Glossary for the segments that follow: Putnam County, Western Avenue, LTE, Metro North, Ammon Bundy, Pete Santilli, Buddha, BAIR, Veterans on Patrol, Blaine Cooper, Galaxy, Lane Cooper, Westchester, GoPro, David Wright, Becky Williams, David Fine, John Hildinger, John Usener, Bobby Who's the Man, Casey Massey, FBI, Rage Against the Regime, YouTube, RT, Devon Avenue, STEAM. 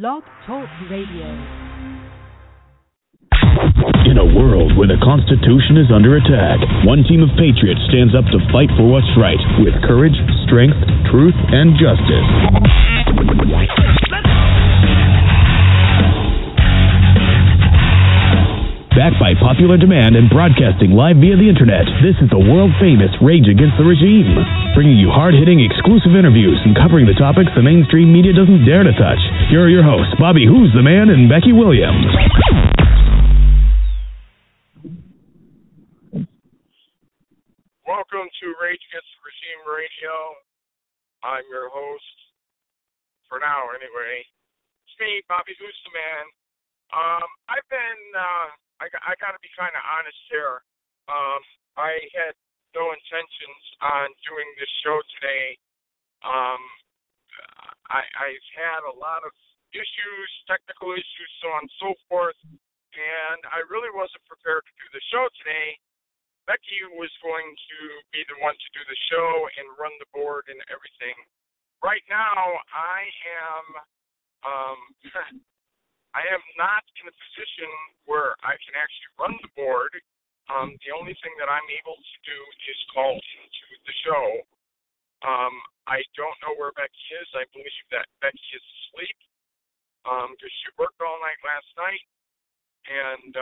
Blog Talk Radio. In a world where the Constitution is under attack, one team of patriots stands up to fight for what's right with courage, strength, truth, and justice. Backed by popular demand and broadcasting live via the internet, this is the world-famous Rage Against the Regime, bringing you hard-hitting exclusive interviews and covering the topics the mainstream media doesn't dare to touch. Here are your hosts, Bobby Who's the Man and Becky Williams. Welcome to Rage Against the Regime Radio. I'm your host, for now anyway. It's me, Bobby Who's the Man. I've been, I got to be kind of honest here. I had no intentions on doing this show today. I've had a lot of issues, technical issues, so on and so forth, and I really wasn't prepared to do the show today. Becky was going to be the one to do the show and run the board and everything. Right now, I am not in a position where I can actually run the board. The only thing that I'm able to do is call into the show. I don't know where Becky is. I believe that Becky is asleep because she worked all night last night, and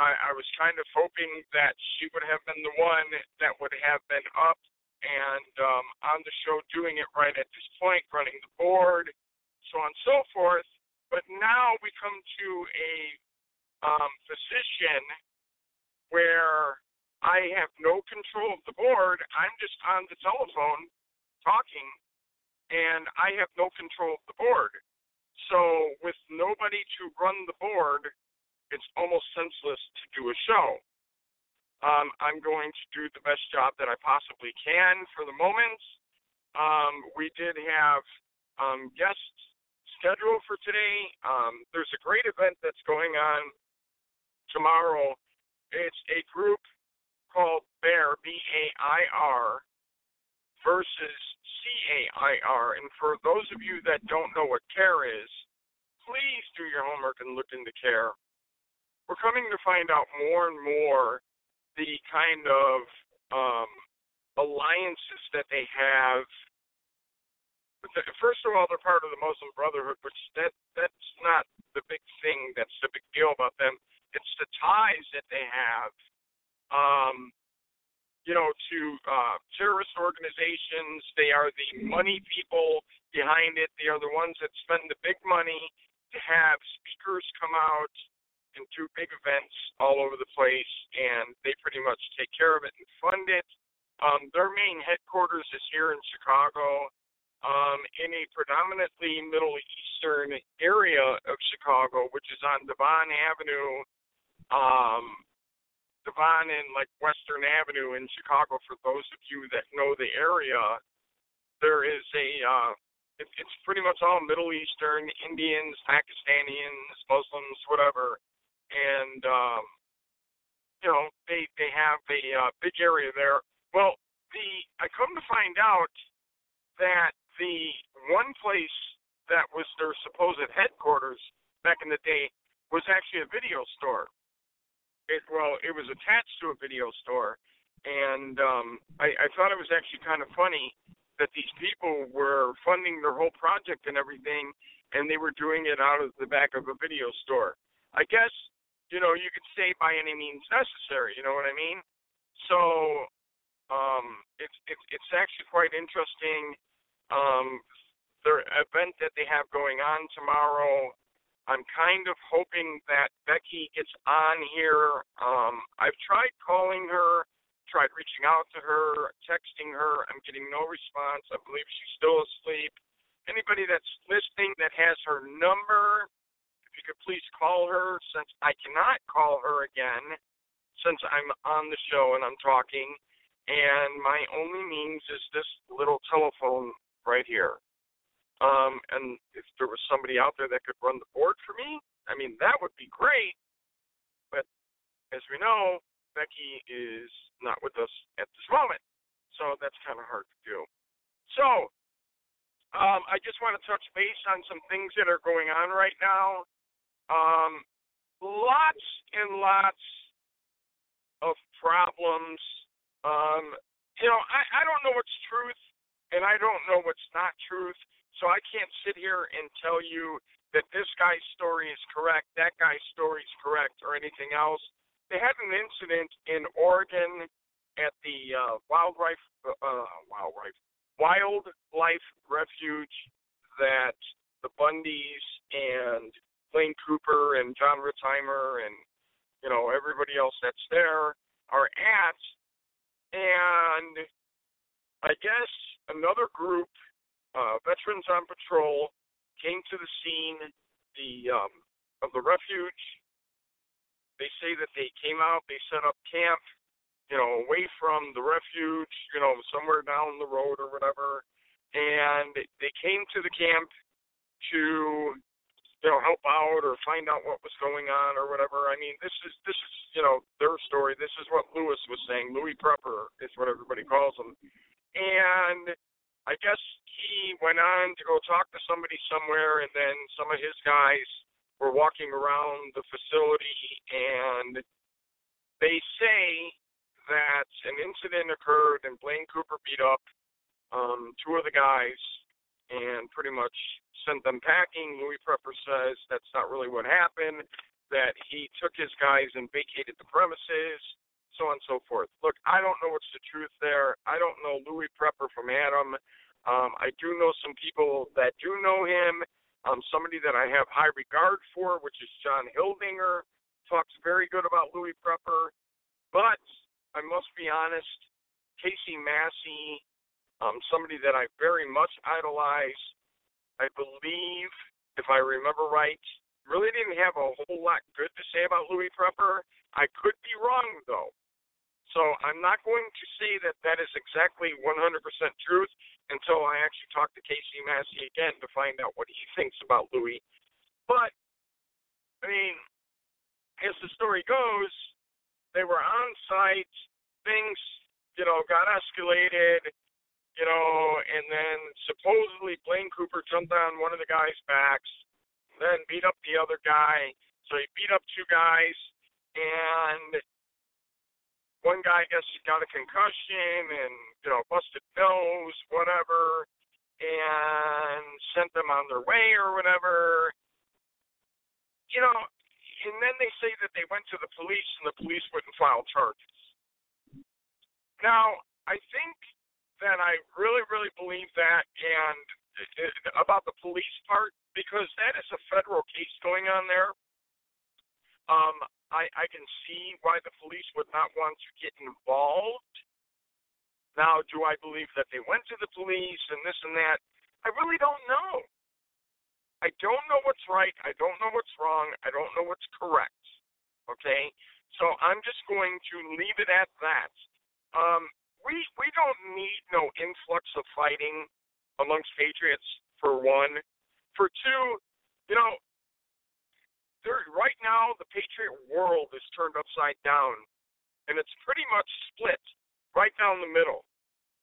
I was kind of hoping that she would have been the one that would have been up and on the show doing it right at this point, running the board, so on and so forth. But now we come to a position where I have no control of the board. I'm just on the telephone talking, and I have no control of the board. So with nobody to run the board, it's almost senseless to do a show. I'm going to do the best job that I possibly can for the moment. We did have guests scheduled for today. There's a great event that's going on tomorrow. It's a group called BAIR, B-A-I-R, versus C-A-I-R. And for those of you that don't know what CAIR is, please do your homework and look into CAIR. We're coming to find out more and more the kind of alliances that they have. First of all, they're part of the Muslim Brotherhood, which that's not the big thing. That's the big deal about them. It's the ties that they have, to terrorist organizations. They are the money people behind it. They are the ones that spend the big money to have speakers come out and do big events all over the place, and they pretty much take care of it and fund it. Their main headquarters is here in Chicago, in a predominantly Middle Eastern area of Chicago, which is on Devon Avenue, Devon and like Western Avenue in Chicago. For those of you that know the area, there is it's pretty much all Middle Eastern, Indians, Pakistanis, Muslims, whatever. And, they have a big area there. Well, I come to find out that the one place that was their supposed headquarters back in the day was actually a video store. It was attached to a video store. And I thought it was actually kind of funny that these people were funding their whole project and everything, and they were doing it out of the back of a video store. I guess, you could say by any means necessary, you know what I mean? So it's actually quite interesting. The event that they have going on tomorrow, I'm kind of hoping that Becky gets on here. I've tried calling her, tried reaching out to her, texting her. I'm getting no response. I believe she's still asleep. Anybody that's listening that has her number, you could please call her, since I cannot call her again, since I'm on the show and I'm talking, and my only means is this little telephone right here. And if there was somebody out there that could run the board for me, I mean, that would be great. But as we know, Becky is not with us at this moment, so that's kind of hard to do. So I just want to touch base on some things that are going on right now. Lots and lots of problems. I don't know what's truth, and I don't know what's not truth, so I can't sit here and tell you that this guy's story is correct, that guy's story is correct, or anything else. They had an incident in Oregon at the Wildlife Refuge that the Bundys and Lane Cooper and John Ritzheimer and, everybody else that's there are at. And I guess another group, Veterans on Patrol, came to the scene of the refuge. They say that they came out, they set up camp, away from the refuge, somewhere down the road or whatever. And they came to the camp to help out or find out what was going on or whatever. I mean, this is their story. This is what Louis was saying. Louis Prepper is what everybody calls him. And I guess he went on to go talk to somebody somewhere, and then some of his guys were walking around the facility, and they say that an incident occurred and Blaine Cooper beat up two of the guys and pretty much sent them packing. Louis Prepper says that's not really what happened, that he took his guys and vacated the premises, so on and so forth. Look, I don't know what's the truth there. I don't know Louis Prepper from Adam. I do know some people that do know him. Somebody that I have high regard for, which is John Hildinger, talks very good about Louis Prepper. But I must be honest, Casey Massey, somebody that I very much idolize, I believe, if I remember right, really didn't have a whole lot good to say about Louis Prepper. I could be wrong, though. So I'm not going to say that that is exactly 100% truth until I actually talk to Casey Massey again to find out what he thinks about Louis. But, I mean, as the story goes, they were on site, things, got escalated, and then supposedly Blaine Cooper jumped on one of the guys' backs, then beat up the other guy. So he beat up two guys, and one guy, I guess, got a concussion and, busted nose, whatever, and sent them on their way or whatever. And then they say that they went to the police and the police wouldn't file charges. Now, I think that I really, really believe that and about the police part, because that is a federal case going on there. I can see why the police would not want to get involved. Now, do I believe that they went to the police and this and that? I really don't know. I don't know what's right. I don't know what's wrong. I don't know what's correct. Okay? So I'm just going to leave it at that. We don't need no influx of fighting amongst patriots, for one. For two, right now the patriot world is turned upside down, and it's pretty much split right down the middle.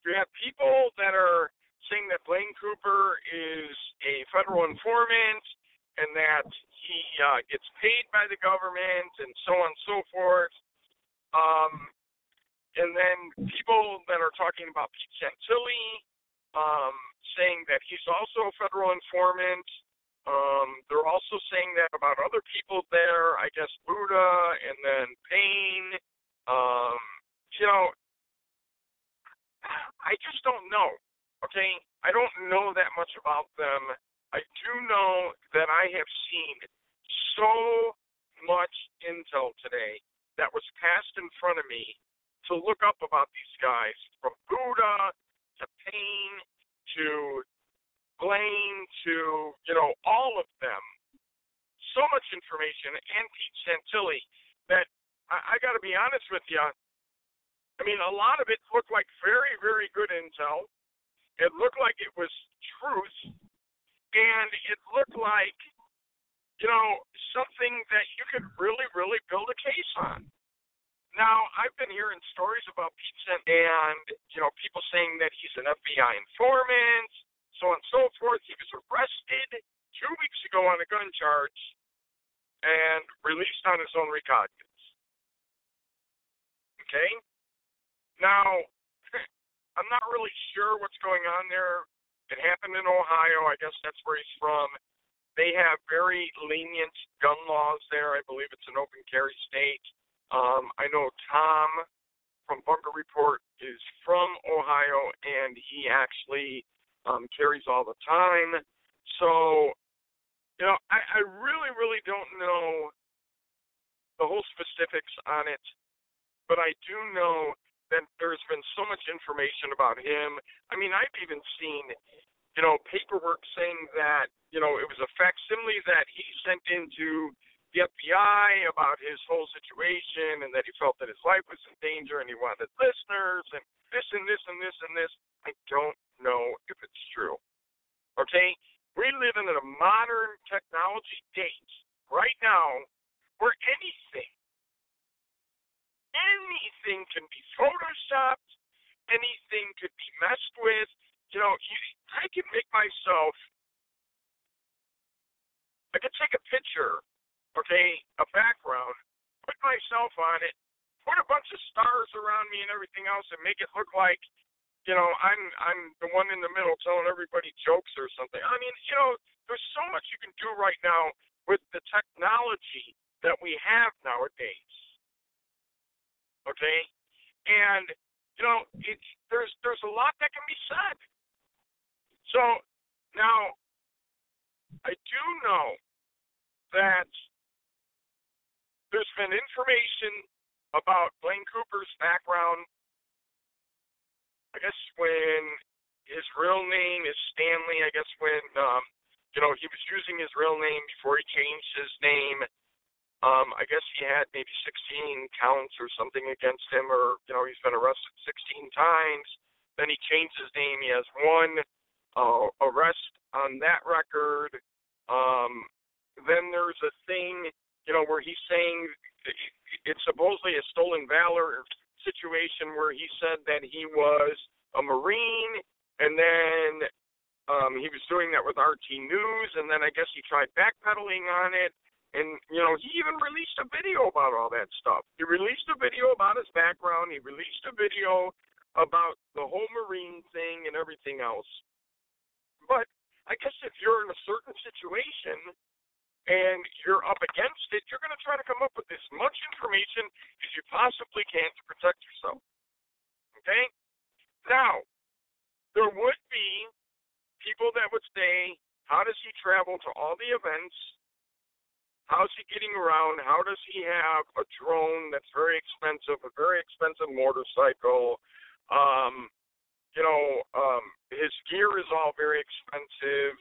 You have people that are saying that Blaine Cooper is a federal informant and that he gets paid by the government and so on and so forth. And then people that are talking about Pete Santilli, saying that he's also a federal informant. They're also saying that about other people there, I guess Buddha and then Payne. I just don't know, okay? I don't know that much about them. I do know that I have seen so much intel today that was passed in front of me to look up about these guys, from Buddha to Payne to Blaine to, all of them. So much information, and Pete Santilli, that I got to be honest with you, I mean, a lot of it looked like very, very good intel. It looked like it was truth, and it looked like, something that you could really, really build a case on. Now, I've been hearing stories about Pete Santilli and, people saying that he's an FBI informant, so on and so forth. He was arrested 2 weeks ago on a gun charge and released on his own recognizance. Okay? Now, I'm not really sure what's going on there. It happened in Ohio. I guess that's where he's from. They have very lenient gun laws there. I believe it's an open carry state. I know Tom from Bunker Report is from Ohio, and he actually carries all the time. So, you know, I really, really don't know the whole specifics on it, but I do know that there's been so much information about him. I mean, I've even seen, you know, paperwork saying that, you know, it was a facsimile that he sent into the FBI about his whole situation and that he felt that his life was in danger and he wanted listeners and this and this and this and this. I don't know if it's true. Okay? We live in a modern technology date right now where anything can be photoshopped, anything could be messed with. You know, I can make myself, I could take a picture, okay, a background, put myself on it, put a bunch of stars around me and everything else and make it look like, you know, I'm the one in the middle telling everybody jokes or something. I mean, you know, there's so much you can do right now with the technology that we have nowadays. Okay, and you know there's a lot that can be said. So now I do know that there's been information about Blaine Cooper's background. I guess when his real name is Stanley, I guess when you know he was using his real name before he changed his name. I guess he had maybe 16 counts or something against him, or, you know, he's been arrested 16 times. Then he changed his name. He has one arrest on that record. Then there's a thing, you know, where he's saying it's supposedly a stolen valor situation where he said that he was a Marine, and then he was doing that with RT News, and then I guess he tried backpedaling on it. And, you know, he even released a video about all that stuff. He released a video about his background. He released a video about the whole Marine thing and everything else. But I guess if you're in a certain situation and you're up against it, you're going to try to come up with as much information as you possibly can to protect yourself. Okay? Now, there would be people that would say, how does he travel to all the events? How's he getting around? How does he have a drone that's very expensive, a very expensive motorcycle? You know, his gear is all very expensive.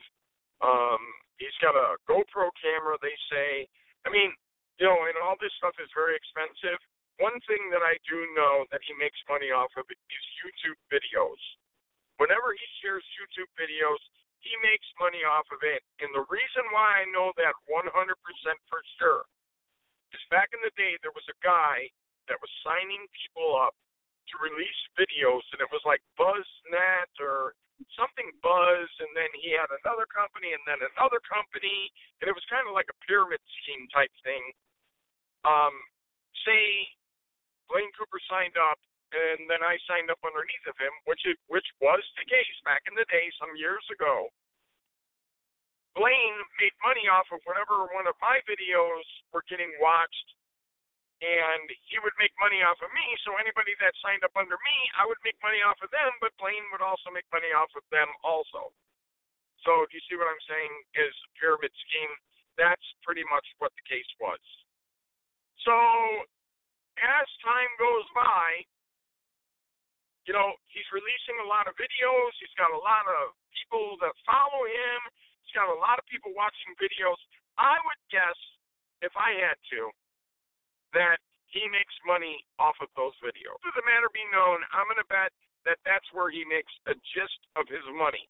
He's got a GoPro camera, they say. I mean, you know, and all this stuff is very expensive. One thing that I do know that he makes money off of is YouTube videos. Whenever he shares YouTube videos, he makes money off of it, and the reason why I know that 100% for sure is back in the day there was a guy that was signing people up to release videos, and it was like BuzzNet or something Buzz, and then he had another company and then another company, and it was kind of like a pyramid scheme type thing. Say Blaine Cooper signed up, and then I signed up underneath of him, which was the case back in the day some years ago. Blaine made money off of whenever one of my videos were getting watched, and he would make money off of me, so anybody that signed up under me, I would make money off of them, but Blaine would also make money off of them also. So do you see what I'm saying is a pyramid scheme? That's pretty much what the case was. So as time goes by, you know, he's releasing a lot of videos. He's got a lot of people that follow him. He's got a lot of people watching videos. I would guess, if I had to, that he makes money off of those videos. For the matter be known, I'm going to bet that that's where he makes the gist of his money.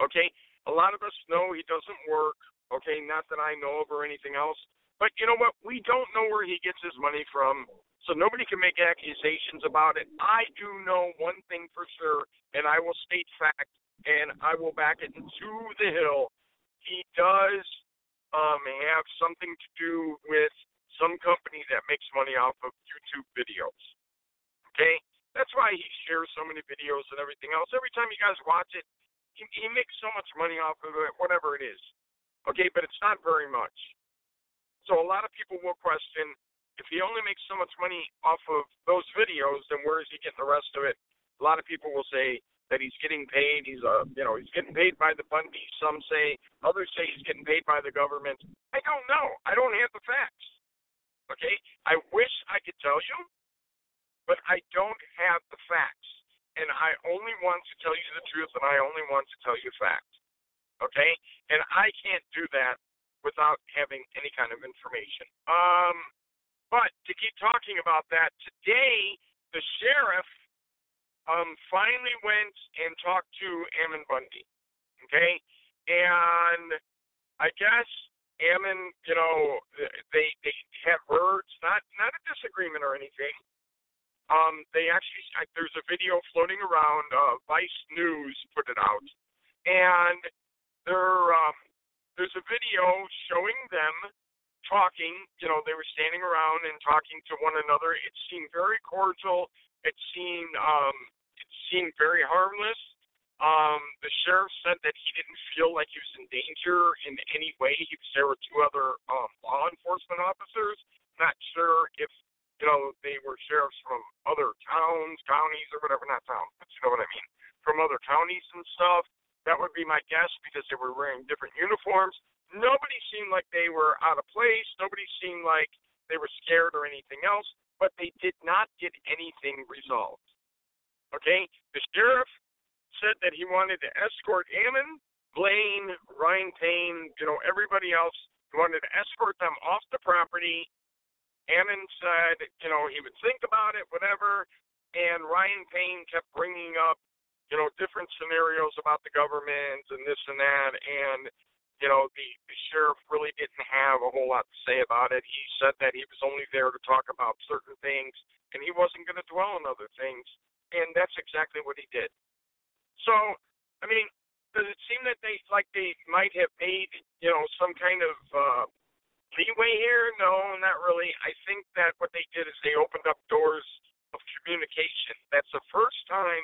Okay? A lot of us know he doesn't work. Okay? Not that I know of or anything else. But you know what? We don't know where he gets his money from. So nobody can make accusations about it. I do know one thing for sure, and I will state fact, and I will back it to the hill. He does have something to do with some company that makes money off of YouTube videos. Okay? That's why he shares so many videos and everything else. Every time you guys watch it, he makes so much money off of it, whatever it is. Okay, but it's not very much. So a lot of people will question, if he only makes so much money off of those videos, then where is he getting the rest of it? A lot of people will say that he's getting paid. He's getting paid by the Bundy. Some say, others say he's getting paid by the government. I don't know. I don't have the facts. Okay, I wish I could tell you, but I don't have the facts, and I only want to tell you the truth, and I only want to tell you facts. Okay, and I can't do that without having any kind of information. But to keep talking about that, today the sheriff finally went and talked to Ammon Bundy, okay? And I guess Ammon, they have words, not a disagreement or anything. They actually, there's a video floating around, Vice News put it out, and there's a video showing them talking, they were standing around and talking to one another. It seemed very cordial. It seemed very harmless. The sheriff said that he didn't feel like he was in danger in any way. There were two other law enforcement officers. Not sure if they were sheriffs from other towns, counties, or whatever. Not towns, but you know what I mean. From other counties and stuff. That would be my guess because they were wearing different uniforms. Nobody seemed like they were out of place. Nobody seemed like they were scared or anything else, but they did not get anything resolved. Okay? The sheriff said that he wanted to escort Ammon, Blaine, Ryan Payne, everybody else. He wanted to escort them off the property. Ammon said, he would think about it, whatever, and Ryan Payne kept bringing up, different scenarios about the government and this and that, and the sheriff really didn't have a whole lot to say about it. He said that he was only there to talk about certain things, and he wasn't going to dwell on other things, and that's exactly what he did. So, I mean, does it seem that they might have made, some kind of leeway here? No, not really. I think that what they did is they opened up doors of communication. That's the first time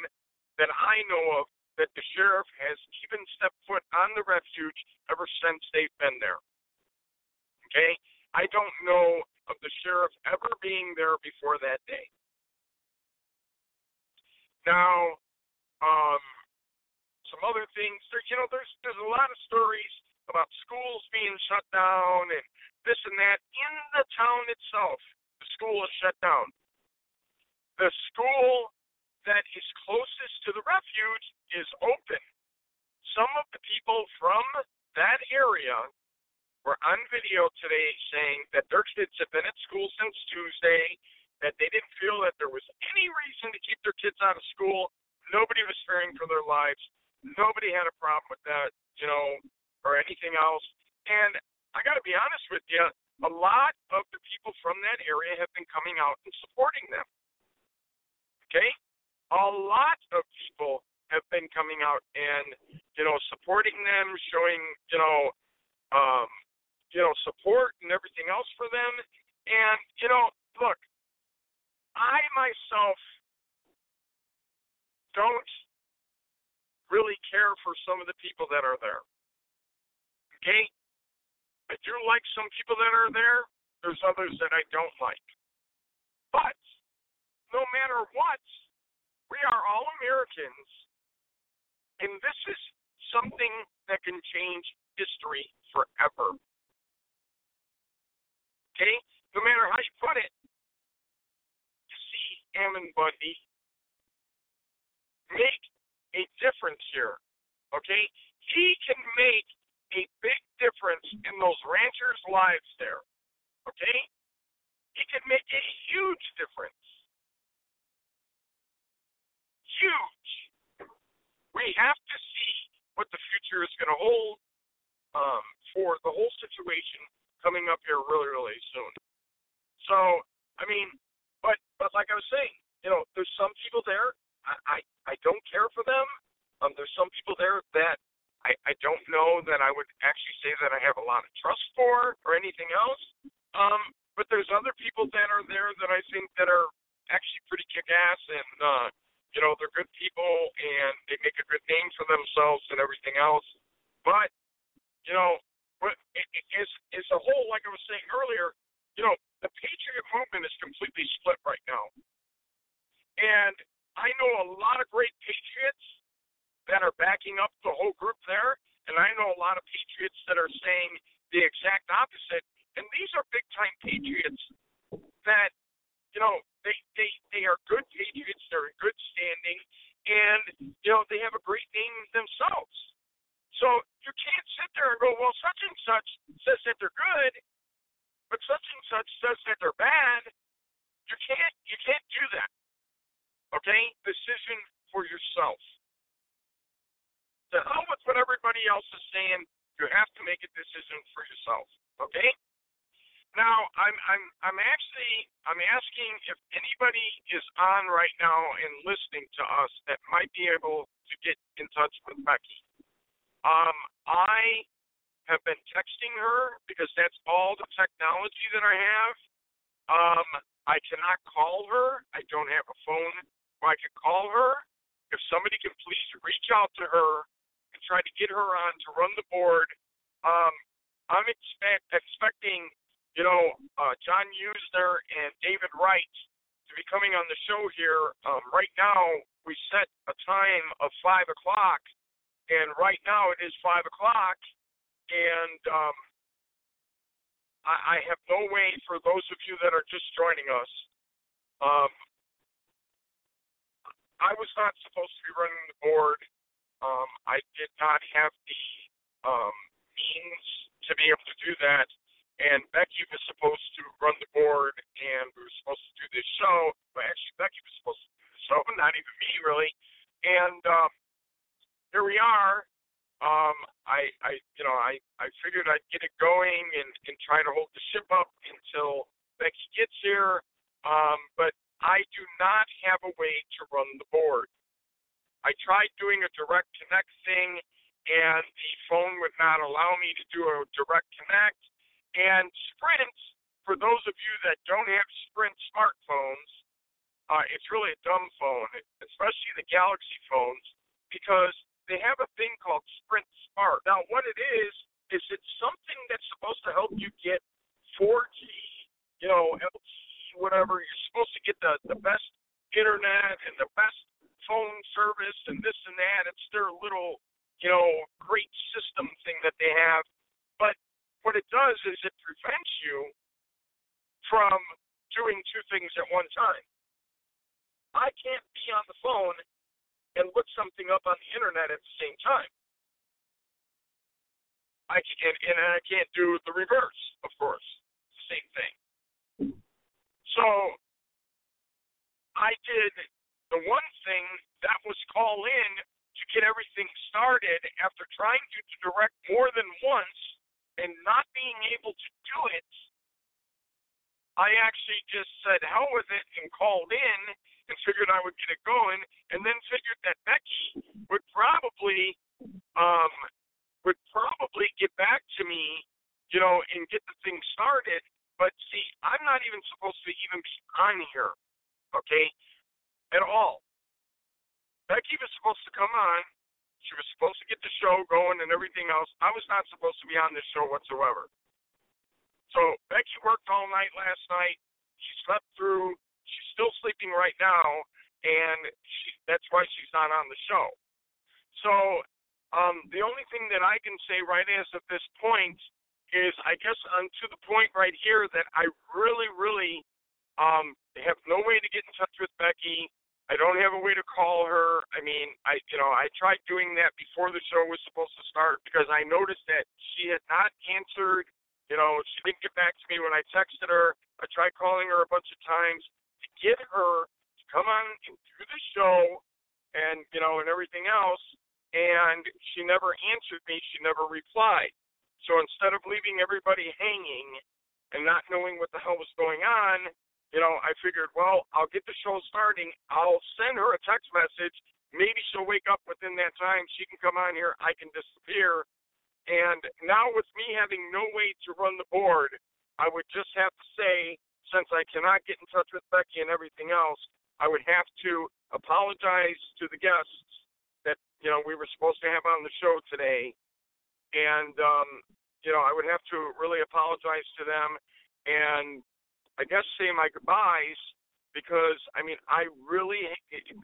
that I know of that the sheriff has even stepped foot on the refuge ever since they've been there. Okay? I don't know of the sheriff ever being there before that day. Now, some other things. There's a lot of stories about schools being shut down and this and that. In the town itself, the school is shut down. The school that is closest to the refuge is open. Some of the people from that area were on video today saying that their kids have been at school since Tuesday, that they didn't feel that there was any reason to keep their kids out of school. Nobody was fearing for their lives. Nobody had a problem with that, or anything else. And I got to be honest with you, a lot of the people from that area have been coming out and supporting them. Okay? A lot of people have been coming out and, supporting them, showing, support and everything else for them. And, look, I myself don't really care for some of the people that are there. Okay? I do like some people that are there. There's others that I don't like. But no matter what, we are all Americans, and this is something that can change history forever. Okay? No matter how you put it, you see Ammon Bundy make a difference here. Okay? He can make a big difference in those ranchers' lives there. Okay? He can make a huge difference. Huge. We have to see what the future is going to hold for the whole situation coming up here really, really soon. So, I mean, But like I was saying, you know, there's some people there, I don't care for them. There's some people there that I don't know that I would actually say that I have a lot of trust for or anything else. But there's other people that are there that I think that are actually pretty kick-ass and, you know, they're good people and they make a good name for themselves and everything else. But, you know, it's a whole, like I was saying earlier, you know, the patriot movement is completely split right now. And I know a lot of great patriots that are backing up the whole group there, and I know a lot of patriots that are saying the exact opposite. And these are big-time patriots that, you know, they are good patriots, they're in good standing, and, you know, they have a great name themselves. So you can't sit there and go, well, such and such says that they're good, but such and such says that they're bad. You can't do that. Okay? Decision for yourself. To hell with what everybody else is saying, you have to make a decision for yourself. Okay? Now, I'm asking if anybody is on right now and listening to us that might be able to get in touch with Becky. I have been texting her because that's all the technology that I have. I cannot call her. I don't have a phone where I can call her. If somebody can please reach out to her and try to get her on to run the board, I'm expecting. You know, John Usener and David Wright to be coming on the show here. Right now, we set a time of 5 o'clock, and right now it is 5 o'clock, and I have no way for those of you that are just joining us. I was not supposed to be running the board. I did not have the means to be able to do that. And Becky was supposed to run the board, and we were supposed to do this show. Well, actually, Becky was supposed to do the show, not even me, really. And here we are. I figured I'd get it going and try to hold the ship up until Becky gets here. But I do not have a way to run the board. I tried doing a direct connect thing, and the phone would not allow me to do a direct connect. And Sprint, for those of you that don't have Sprint smartphones, it's really a dumb phone, especially the Galaxy phones, because they have a thing called Sprint Smart. Now, what it is it's something that's supposed to help you get 4G, you know, LTE, whatever. You're supposed to get the best internet and the best phone service and this and that. It's their little, you know, great system thing that they have. But what it does is it prevents you from doing two things at one time. I can't be on the phone and look something up on the internet at the same time. I can't do the reverse, of course. Same thing. So I did the one thing that was call in to get everything started after trying to direct more than once. And not being able to do it, I actually just said hell with it and called in and figured I would get it going, and then figured that Becky would probably get back to me, you know, and get the thing started. But see, I'm not even supposed to even be on here, okay, at all. Becky was supposed to come on. She was supposed to get the show going and everything else. I was not supposed to be on this show whatsoever. So Becky worked all night last night. She slept through. She's still sleeping right now, and that's why she's not on the show. So the only thing that I can say right as of this point is I guess I'm to the point right here that I really, really have no way to get in touch with Becky. I don't have a way to call her. I mean, I tried doing that before the show was supposed to start because I noticed that she had not answered. You know, she didn't get back to me when I texted her. I tried calling her a bunch of times to get her to come on and do the show and, you know, and everything else. And she never answered me. She never replied. So instead of leaving everybody hanging and not knowing what the hell was going on, you know, I figured, well, I'll get the show starting. I'll send her a text message. Maybe she'll wake up within that time. She can come on here. I can disappear. And now with me having no way to run the board, I would just have to say, since I cannot get in touch with Becky and everything else, I would have to apologize to the guests that, you know, we were supposed to have on the show today. And, you know, I would have to really apologize to them and I guess say my goodbyes because, I mean, I really,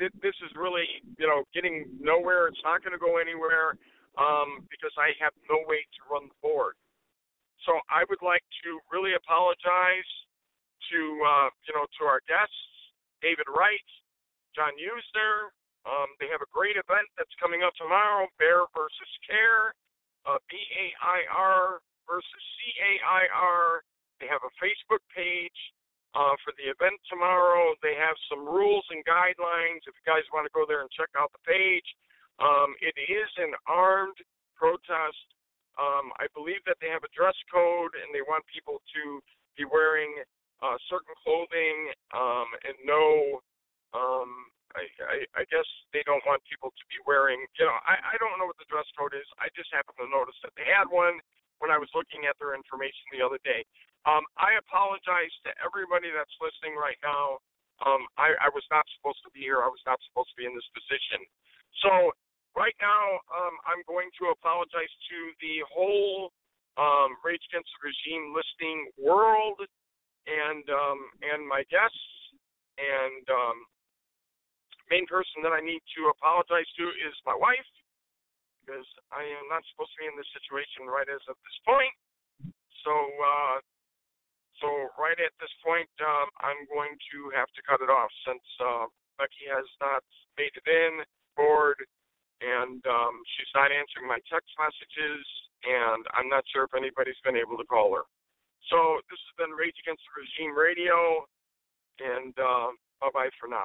this is really, you know, getting nowhere. It's not going to go anywhere. Because I have no way to run the board. So I would like to really apologize to, you know, to our guests, David Wright, John Usener. They have a great event that's coming up tomorrow, BAIR versus CAIR, BAIR versus CAIR. They have a Facebook page for the event tomorrow. They have some rules and guidelines if you guys want to go there and check out the page. It is an armed protest. I believe that they have a dress code and they want people to be wearing certain clothing and no, I guess they don't want people to be wearing, you know, I don't know what the dress code is. I just happened to notice that they had one when I was looking at their information the other day. I apologize to everybody that's listening right now. I was not supposed to be here. I was not supposed to be in this position. So right now, I'm going to apologize to the whole Rage Against the Regime listening world and my guests. And main person that I need to apologize to is my wife because I am not supposed to be in this situation right as of this point. So right at this point, I'm going to have to cut it off since Becky has not made it in. Board, and she's not answering my text messages, and I'm not sure if anybody's been able to call her. So this has been Rage Against the Regime Radio, and bye-bye for now.